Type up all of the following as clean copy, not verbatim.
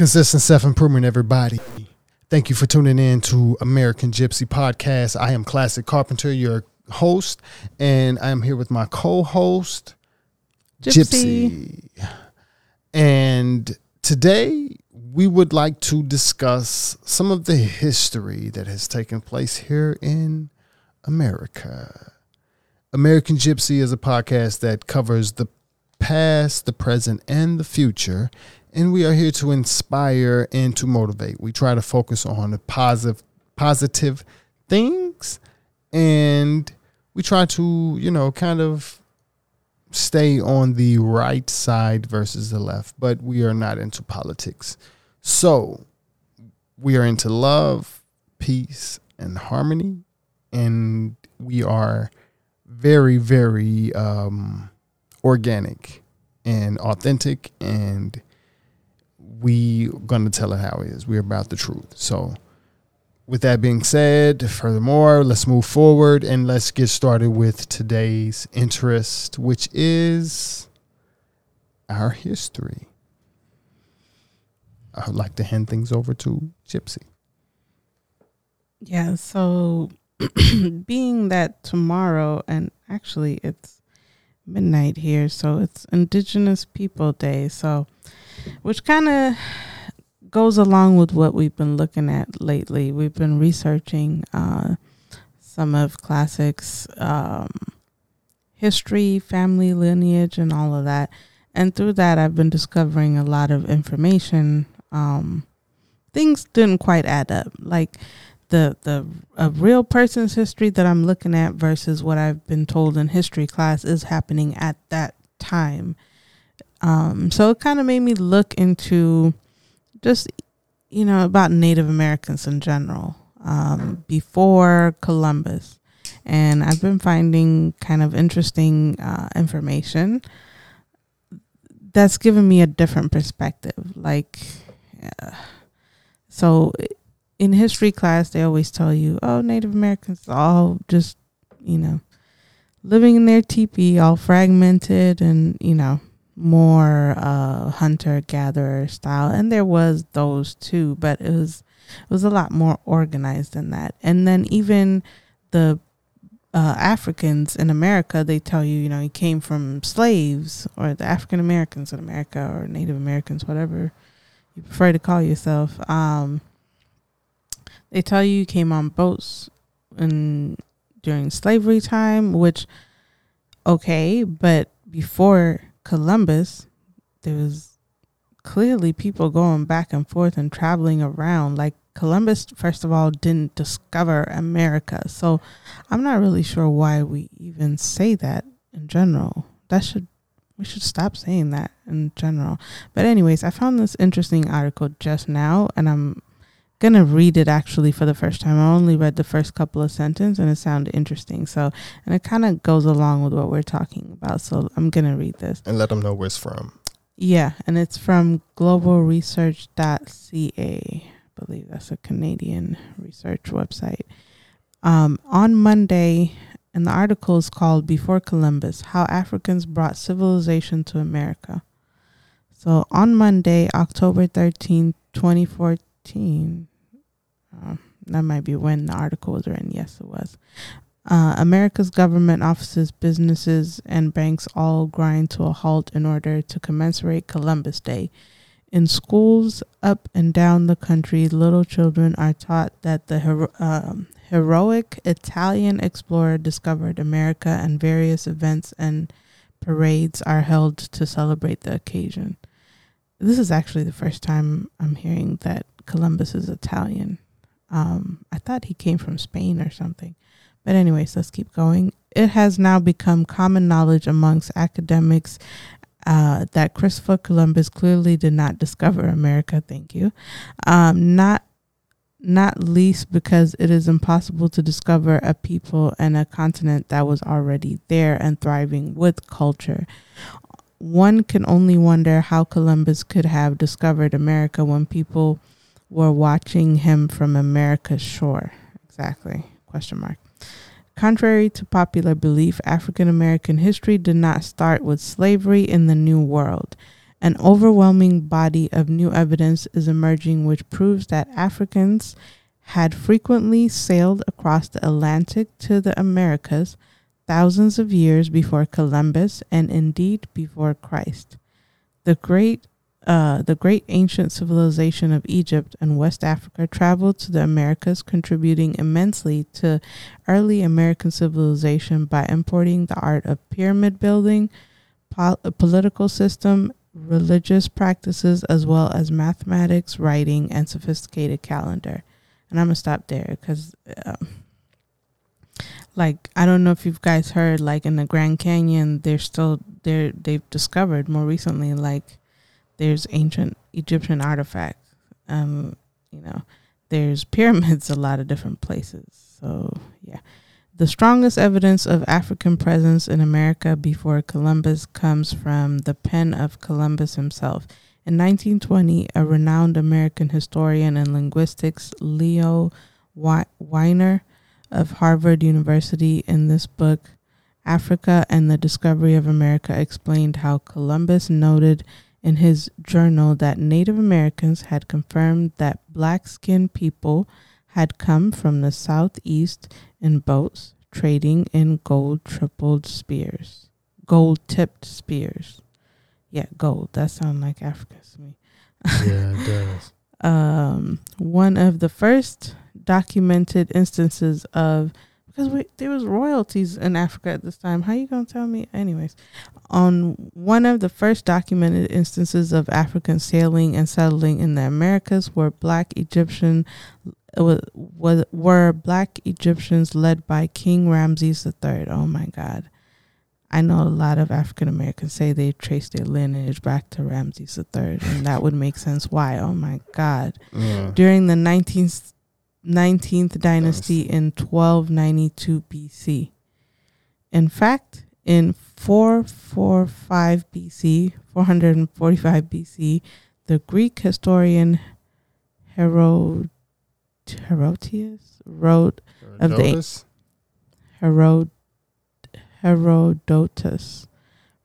consistent self-improvement, everybody. Thank you for tuning in to American Gypsy Podcast. I am Classic Carpenter, your host, and I am here with my co-host, Gypsy. And today we would like to discuss some of the history that has taken place here in America. American Gypsy is a podcast that covers the past, the present, and the future, and we are here to inspire and to motivate. We try to focus on the positive things, and we try to, kind of stay on the right side versus the left, but we are not into politics. So we are into love, peace, and harmony, and we are very, very organic and authentic, and we're going to tell it how it is. We're about the truth. So with that being said, furthermore, let's move forward and let's get started with today's interest, which is our history. I would like to hand things over to Gypsy. Yeah, so being that tomorrow, and actually it's midnight here, so it's Indigenous People Day, so which kind of goes along with what we've been looking at lately. We've been researching some of Classic's history, family lineage, and all of that. And through that, I've been discovering a lot of information. Things didn't quite add up. Like the real person's history that I'm looking at versus what I've been told in history class is happening at that time. So it kind of made me look into just, about Native Americans in general, before Columbus. And I've been finding kind of interesting information that's given me a different perspective. So in history class, they always tell you, oh, Native Americans all just, living in their teepee, all fragmented and, more hunter-gatherer style, and there was those too, but it was a lot more organized than that. And then even the Africans in America, they tell you, you came from slaves, or the African Americans in America, or Native Americans, whatever you prefer to call yourself. They tell you came on boats during slavery time, which, okay, but before Columbus, there was clearly people going back and forth and traveling around. Like Columbus, first of all, didn't discover America. So I'm not really sure why we even say that in general. We should stop saying that in general. But anyways, I found this interesting article just now, and I'm going to read it actually for the first time. I only read the first couple of sentences and it sounded interesting. So, and it kind of goes along with what we're talking about. So I'm going to read this. And let them know where it's from. Yeah. And it's from globalresearch.ca. I believe that's a Canadian research website. On Monday, and the article is called Before Columbus, How Africans Brought Civilization to America. So on Monday, October 13, 2014, that might be when the article was written. Yes, it was. America's government offices, businesses, and banks all grind to a halt in order to commemorate Columbus Day. In schools up and down the country, little children are taught that the heroic Italian explorer discovered America, and various events and parades are held to celebrate the occasion. This is actually the first time I'm hearing that Columbus is Italian. I thought he came from Spain or something. But anyways, let's keep going. It has now become common knowledge amongst academics that Christopher Columbus clearly did not discover America. Thank you. Not least because it is impossible to discover a people and a continent that was already there and thriving with culture. One can only wonder how Columbus could have discovered America when people were watching him from America's shore. Exactly. ? Contrary to popular belief, African American history did not start with slavery in the New World. An overwhelming body of new evidence is emerging which proves that Africans had frequently sailed across the Atlantic to the Americas thousands of years before Columbus and indeed before Christ. The great ancient civilization of Egypt and West Africa traveled to the Americas, contributing immensely to early American civilization by importing the art of pyramid building, political system, religious practices, as well as mathematics, writing, and sophisticated calendar. And I'm going to stop there because, I don't know if you guys heard, in the Grand Canyon, they've discovered more recently, there's ancient Egyptian artifacts, there's pyramids, a lot of different places. So, yeah. The strongest evidence of African presence in America before Columbus comes from the pen of Columbus himself. In 1920, a renowned American historian and linguistics, Leo Weiner of Harvard University, in this book, Africa and the Discovery of America, explained how Columbus noted in his journal that Native Americans had confirmed that black-skinned people had come from the southeast in boats, trading in gold-tipped spears. Yeah, gold. That sounds like Africa to me. Yeah, it does. One of the first documented instances of, because there was royalties in Africa at this time. How you going to tell me? Anyways, on one of the first documented instances of Africans sailing and settling in the Americas were black Egyptians led by King Ramses III. Oh, my God. I know a lot of African Americans say they trace their lineage back to Ramses III, and that would make sense. Why? Oh, my God. Yeah. During the 19th dynasty in 1292 BC. In fact, in 445 BC, the Greek historian Herodotus wrote of the Herodotus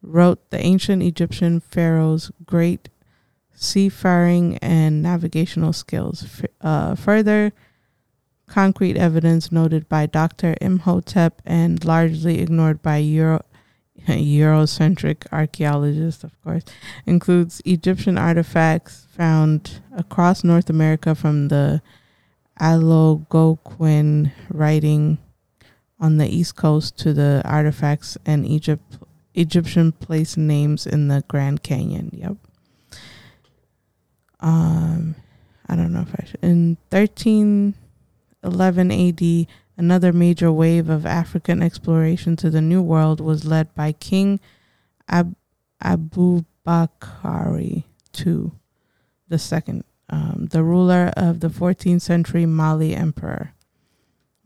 wrote the ancient Egyptian pharaohs' great seafaring and navigational skills. Further concrete evidence noted by Dr. Imhotep and largely ignored by Eurocentric archaeologists, of course, includes Egyptian artifacts found across North America from the Algonquin writing on the East Coast to the artifacts and Egyptian place names in the Grand Canyon. Yep. I don't know if I should. In 1311 AD, another major wave of African exploration to the New World was led by King Abu Bakari II, the second, the ruler of the 14th century Mali Emperor.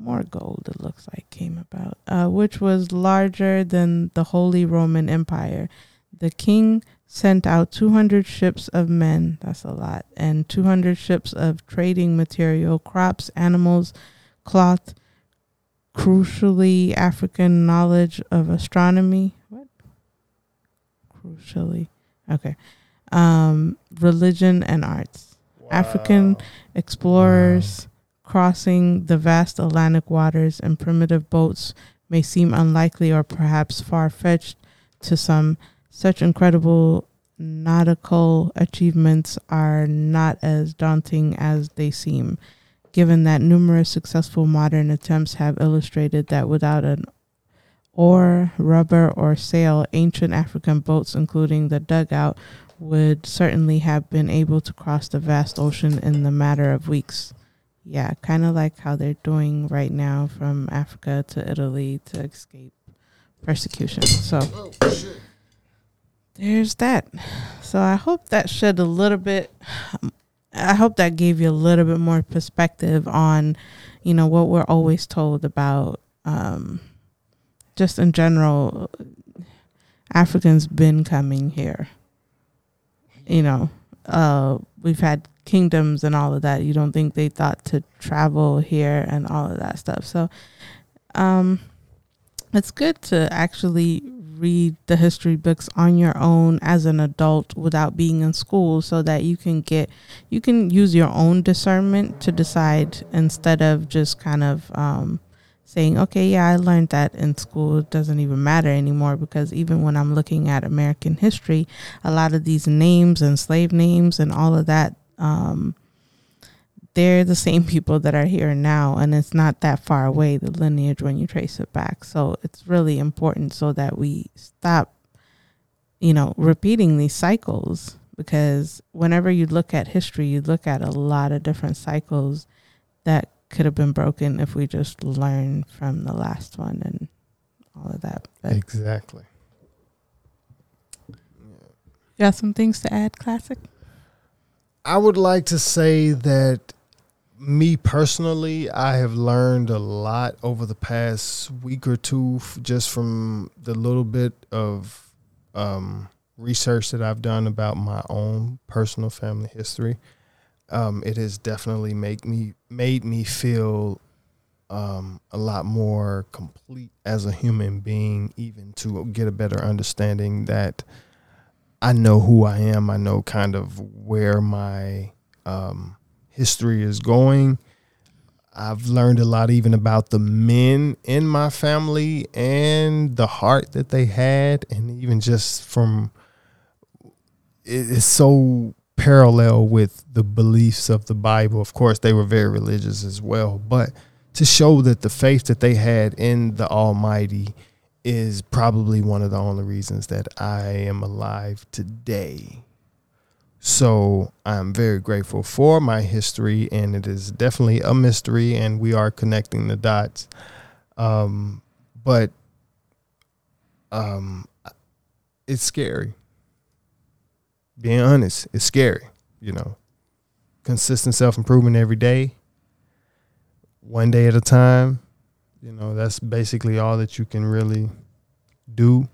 More gold, it looks like, came about, which was larger than the Holy Roman Empire. The king sent out 200 ships of men, that's a lot, and 200 ships of trading material, crops, animals, cloth, crucially African knowledge of astronomy. What? Crucially. Okay. Religion and arts. Wow. African explorers... Wow. Crossing the vast Atlantic waters in primitive boats may seem unlikely or perhaps far-fetched to some. Such incredible nautical achievements are not as daunting as they seem, given that numerous successful modern attempts have illustrated that without an oar, rubber, or sail, ancient African boats, including the dugout, would certainly have been able to cross the vast ocean in the matter of weeks. Yeah, kind of like how they're doing right now from Africa to Italy to escape persecution. So there's that. So I hope that shed a little bit, I hope that gave you a little bit more perspective on, what we're always told about, just in general, Africans been coming here. We've had kingdoms and all of that. You don't think they thought to travel here and all of that stuff. So it's good to actually read the history books on your own as an adult without being in school, so that you can use your own discernment to decide, instead of just kind of saying, okay, yeah, I learned that in school. It doesn't even matter anymore, because even when I'm looking at American history, a lot of these names and slave names and all of that, they're the same people that are here now, and it's not that far away, the lineage, when you trace it back. So it's really important so that we stop, repeating these cycles, because whenever you look at history, you look at a lot of different cycles that could have been broken if we just learn from the last one and all of that. But exactly. You got some things to add, Classic? I would like to say that me personally, I have learned a lot over the past week or two, just from the little bit of research that I've done about my own personal family history. It has definitely made me feel a lot more complete as a human being, even to get a better understanding that I know who I am. I know kind of where my history is going. I've learned a lot even about the men in my family and the heart that they had, and even just from it's so parallel with the beliefs of the Bible. Of course, they were very religious as well, but to show that the faith that they had in the Almighty is probably one of the only reasons that I am alive today. So I'm very grateful for my history, and it is definitely a mystery, and we are connecting the dots. But it's scary. Being honest, it's scary, Consistent self-improvement every day, one day at a time. That's basically all that you can really do.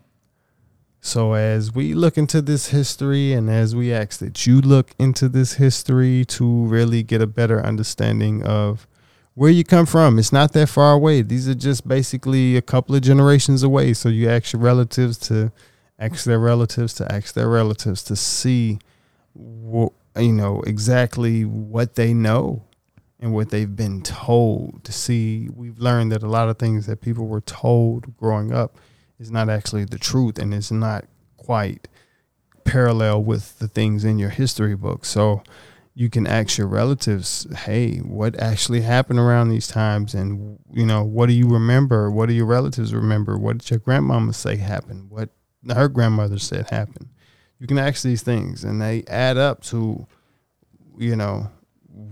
So as we look into this history, and as we ask that you look into this history to really get a better understanding of where you come from, it's not that far away. These are just basically a couple of generations away. So you ask your relatives to ask their relatives to ask their relatives to see, exactly what they know and what they've been told. See, we've learned that a lot of things that people were told growing up is not actually the truth, and it's not quite parallel with the things in your history book. So you can ask your relatives, hey, what actually happened around these times? And, what do you remember? What do your relatives remember? What did your grandmama say happened? What her grandmother said happened. You can ask these things, and they add up to,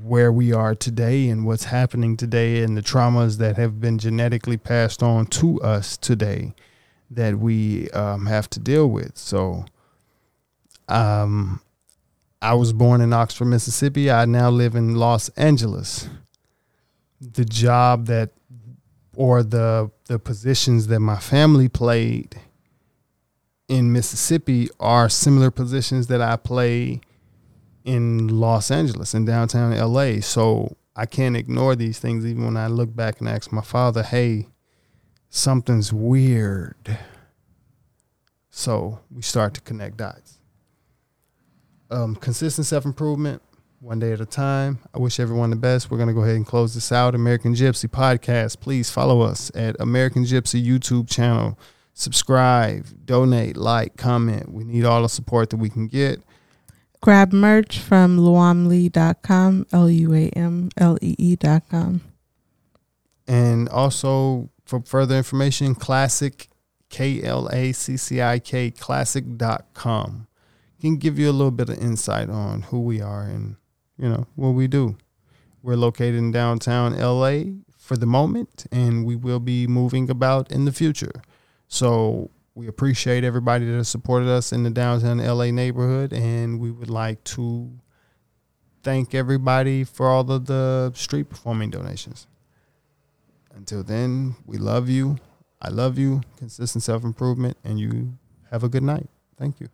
where we are today and what's happening today, and the traumas that have been genetically passed on to us today that we have to deal with. So I was born in Oxford, Mississippi. I now live in Los Angeles. The job that, or the positions that my family played in Mississippi are similar positions that I play in Los Angeles, in downtown LA. So I can't ignore these things, even when I look back and ask my father, hey, something's weird. So we start to connect dots. Consistent self-improvement, one day at a time. I wish everyone the best. We're going to go ahead and close this out. American Gypsy Podcast. Please follow us at American Gypsy YouTube channel. Subscribe, donate, like, comment. We need all the support that we can get. Grab merch from luamlee.com, luamlee.com. And also, for further information, Classic, Classic, classic.com. Can give you a little bit of insight on who we are and, what we do. We're located in downtown LA for the moment, and we will be moving about in the future. So we appreciate everybody that has supported us in the downtown LA neighborhood, and we would like to thank everybody for all of the street performing donations. Until then, we love you. I love you. Consistent self-improvement, and you have a good night. Thank you.